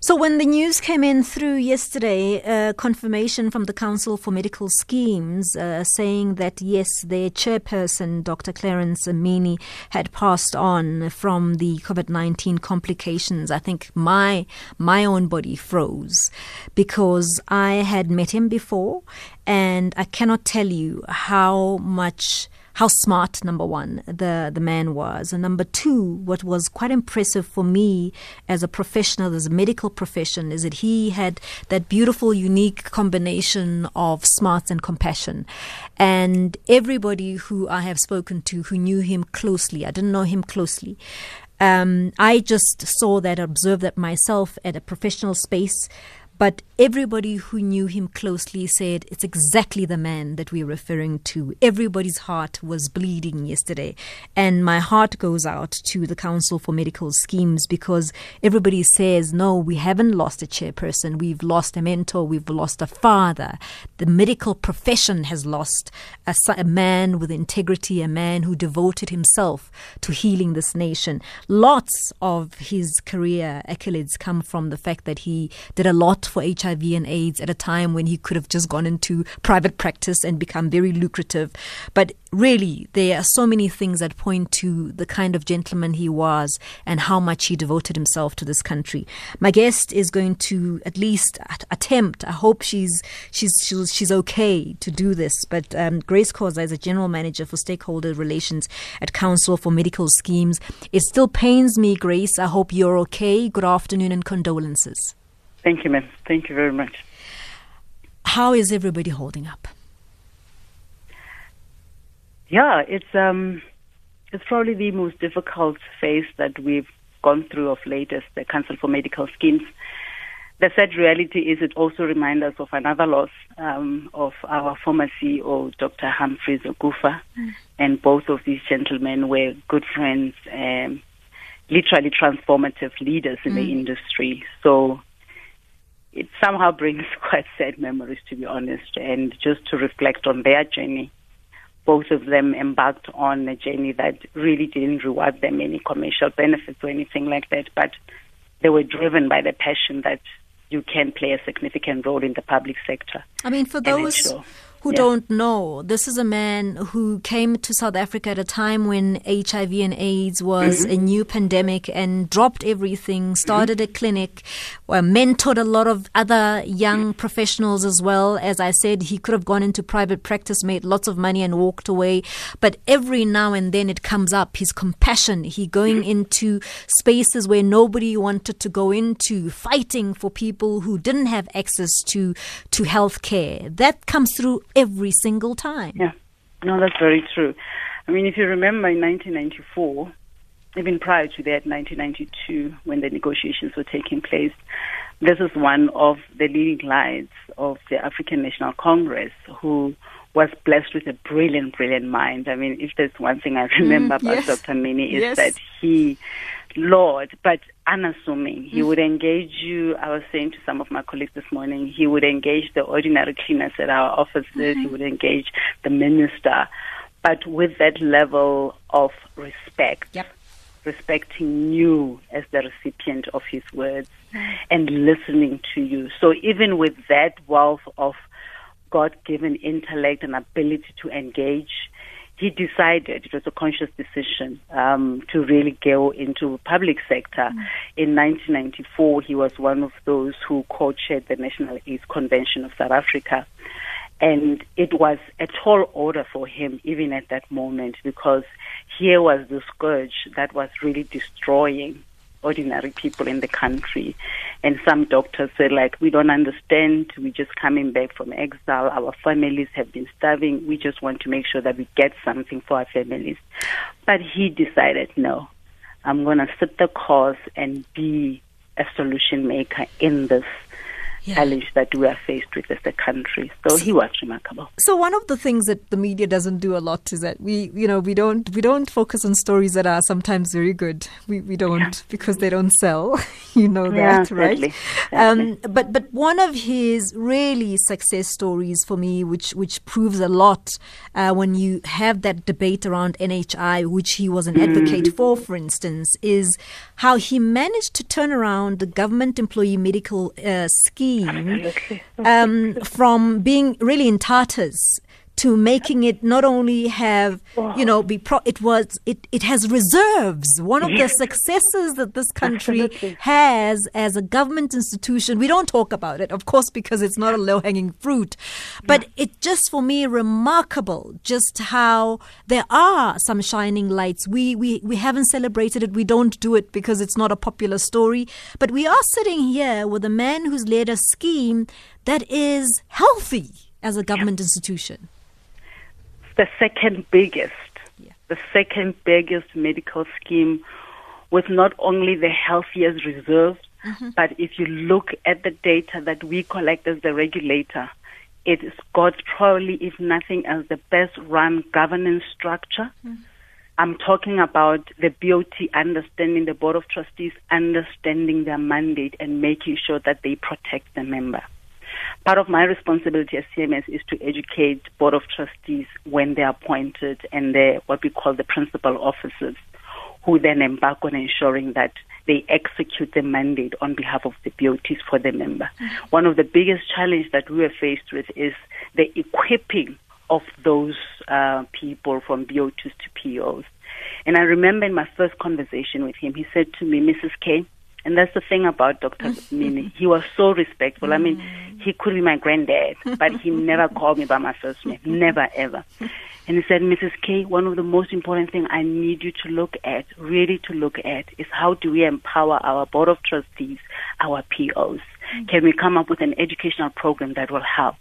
So when the news came in through yesterday, confirmation from the Council for Medical Schemes saying that, yes, their chairperson, Dr. Clarence Amini, had passed on from the COVID-19 complications, I think my own body froze because I had met him before, and I cannot tell you how smart, number one, the man was. And number two, what was quite impressive for me as a professional, as a medical profession, is that he had that beautiful, unique combination of smarts and compassion. And everybody who I have spoken to who knew him closely, I didn't know him closely, I just saw that, observed that myself at a professional space. But everybody who knew him closely said it's exactly the man that we're referring to. Everybody's heart was bleeding yesterday. And my heart goes out to the Council for Medical Schemes, because everybody says, no, we haven't lost a chairperson. We've lost a mentor. We've lost a father. The medical profession has lost a man with integrity, a man who devoted himself to healing this nation. Lots of his career accolades come from the fact that he did a lot for HIV and AIDS at a time when he could have just gone into private practice and become very lucrative. But really, there are so many things that point to the kind of gentleman he was and how much he devoted himself to this country. My guest is going to at least attempt, I hope she's okay to do this, but Grace Khoza is a General Manager for Stakeholder Relations at Council for Medical Schemes. It still pains me, Grace. I hope you're okay. Good afternoon and condolences. Thank you, ma'am. Thank you very much. How is everybody holding up? Yeah, it's probably the most difficult phase that we've gone through of late as the Council for Medical Schemes. The sad reality is it also reminds us of another loss of our former CEO, Dr. Humphries Ogufa, and both of these gentlemen were good friends, literally transformative leaders in the industry. So it somehow brings quite sad memories, to be honest, and just to reflect on their journey. Both of them embarked on a journey that really didn't reward them any commercial benefits or anything like that, but they were driven by the passion that you can play a significant role in the public sector. I mean, for those who don't know, this is a man who came to South Africa at a time when HIV and AIDS was a new pandemic, and dropped everything, started a clinic, mentored a lot of other young professionals as well. As I said, he could have gone into private practice, made lots of money and walked away. But every now and then it comes up, his compassion, he going into spaces where nobody wanted to go into, fighting for people who didn't have access to health care. That comes through every single time. Yeah, no, that's very true. I mean, if you remember in 1994, even prior to that, 1992, when the negotiations were taking place, this is one of the leading lights of the African National Congress, who was blessed with a brilliant, brilliant mind. I mean, if there's one thing I remember about Dr. Mini is that he, but unassuming. He would engage you. I was saying to some of my colleagues this morning, he would engage the ordinary cleaners at our offices. He would engage the minister, but with that level of respect, respecting you as the recipient of his words and listening to you. So even with that wealth of God-given intellect and ability to engage, he decided, it was a conscious decision, to really go into public sector. In 1994, he was one of those who co-chaired the National AIDS Convention of South Africa. And it was a tall order for him, even at that moment, because here was the scourge that was really destroying ordinary people in the country. And some doctors said, like, we don't understand, we're just coming back from exile, our families have been starving, we just want to make sure that we get something for our families. But he decided, no, I'm going to sit the course and be a solution maker in this challenge that we are faced with as a country. So he was remarkable. So one of the things that the media doesn't do a lot is that we don't focus on stories that are sometimes very good. We don't because they don't sell. Certainly, right? But one of his really success stories for me, which proves a lot when you have that debate around NHI, which he was an advocate for instance, is how he managed to turn around the government employee medical scheme from being really in tatters to making it not only have, it has reserves. One of the successes that this country has as a government institution, we don't talk about it, of course, because it's not a low-hanging fruit. But it just, for me, remarkable just how there are some shining lights. We haven't celebrated it. We don't do it because it's not a popular story. But we are sitting here with a man who's led a scheme that is healthy as a government institution. The second biggest medical scheme, with not only the healthiest reserves, but if you look at the data that we collect as the regulator, it's got probably, if nothing else, the best run governance structure. I'm talking about the BOT understanding, the Board of Trustees understanding their mandate and making sure that they protect the member. Part of my responsibility as CMS is to educate Board of Trustees when they're appointed and they're what we call the principal officers, who then embark on ensuring that they execute the mandate on behalf of the BOTs for the member. One of the biggest challenges that we are faced with is the equipping of those people from BOTs to POs. And I remember in my first conversation with him, he said to me, Mrs. K, and that's the thing about Dr. Mini. He was so respectful. I mean, he could be my granddad, but he never called me by my first name, never, ever. And he said, Mrs. K, one of the most important things I need you to look at, really to look at, is how do we empower our Board of Trustees, our POs? Can we come up with an educational program that will help?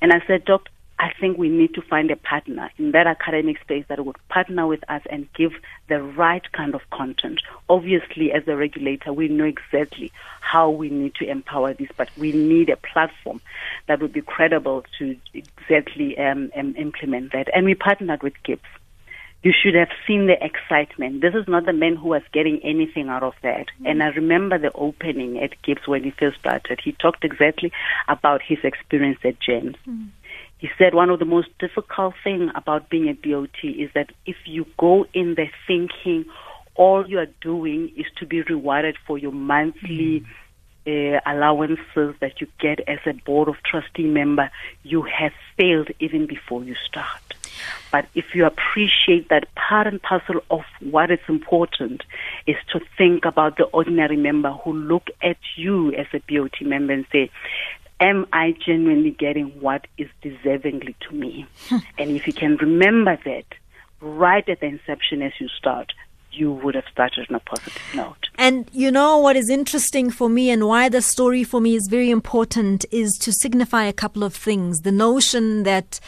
And I said, Doc, I think we need to find a partner in that academic space that would partner with us and give the right kind of content. Obviously, as a regulator, we know exactly how we need to empower this, but we need a platform that would be credible to exactly implement that. And we partnered with Gibbs. You should have seen the excitement. This is not the man who was getting anything out of that. And I remember the opening at Gibbs when he first started. He talked exactly about his experience at GEMS. He said one of the most difficult things about being a BOT is that if you go in there thinking all you are doing is to be rewarded for your monthly allowances that you get as a Board of Trustee member, you have failed even before you start. But if you appreciate that part and parcel of what is important is to think about the ordinary member who look at you as a BOT member and say, am I genuinely getting what is deservingly to me? And if you can remember that right at the inception as you start, you would have started on a positive note. And you know what is interesting for me and why the story for me is very important is to signify a couple of things. The notion that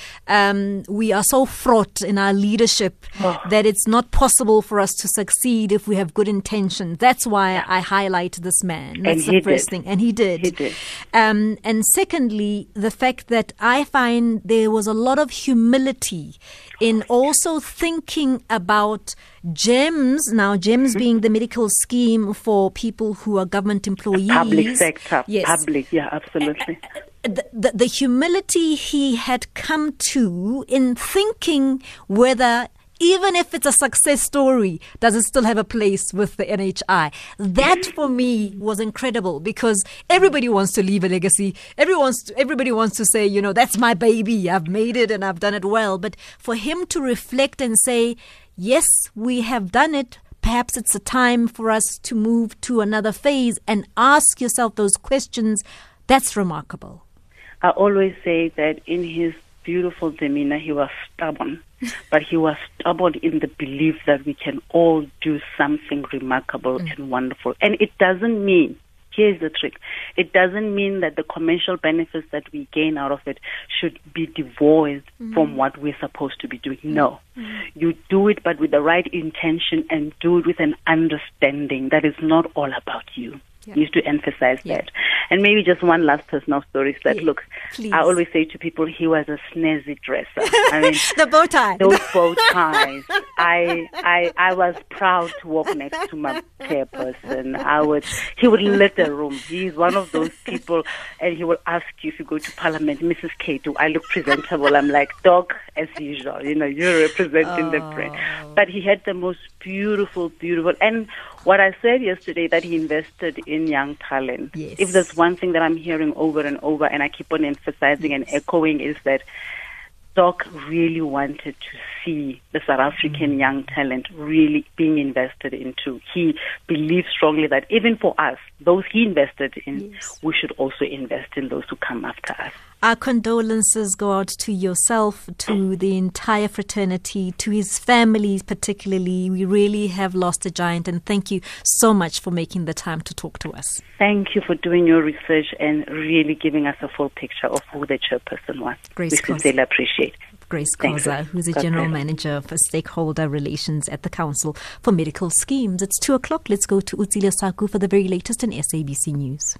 we are so fraught in our leadership that it's not possible for us to succeed if we have good intention. That's why I highlight this man. That's the first thing. And he did. And secondly, the fact that I find there was a lot of humility in also thinking about GEMS, now GEMS being the medical scheme for people who are government employees. Public sector. Yes. Public, yeah, absolutely. The humility he had come to in thinking whether, even if it's a success story, does it still have a place with the NHI? That, for me, was incredible because everybody wants to leave a legacy. Everybody wants to say, that's my baby. I've made it and I've done it well. But for him to reflect and say, yes, we have done it. Perhaps it's a time for us to move to another phase and ask yourself those questions. That's remarkable. I always say that in his beautiful demeanor, he was stubborn, but he was stubborn in the belief that we can all do something remarkable and wonderful. And it doesn't mean, here's the trick, it doesn't mean that the commercial benefits that we gain out of it should be divorced from what we're supposed to be doing. No. You do it, but with the right intention and do it with an understanding that it's not all about you. used to emphasize that. And maybe just one last personal story is that, look, please. I always say to people, he was a snazzy dresser. I mean, the bow tie. Those bow ties. I was proud to walk next to my care person. He would lit the room. He's one of those people, and he will ask you if you go to Parliament, Mrs. K, do I look presentable? I'm like, dog, as usual, you're representing the brand. But he had the most beautiful, and what I said yesterday, that he invested in young talent. Yes. If there's one thing that I'm hearing over and over, and I keep on emphasizing and echoing, is that Doc really wanted to see the South African young talent really being invested into. He believes strongly that even for us, those he invested in, we should also invest in those who come after us. Our condolences go out to yourself, to the entire fraternity, to his family particularly. We really have lost a giant, and thank you so much for making the time to talk to us. Thank you for doing your research and really giving us a full picture of who the chairperson was. Grace Khoza. We sincerely appreciate it. Grace Khoza, who's a general manager for stakeholder relations at the Council for Medical Schemes. It's 2:00. Let's go to Utsilio Saku for the very latest in SABC News.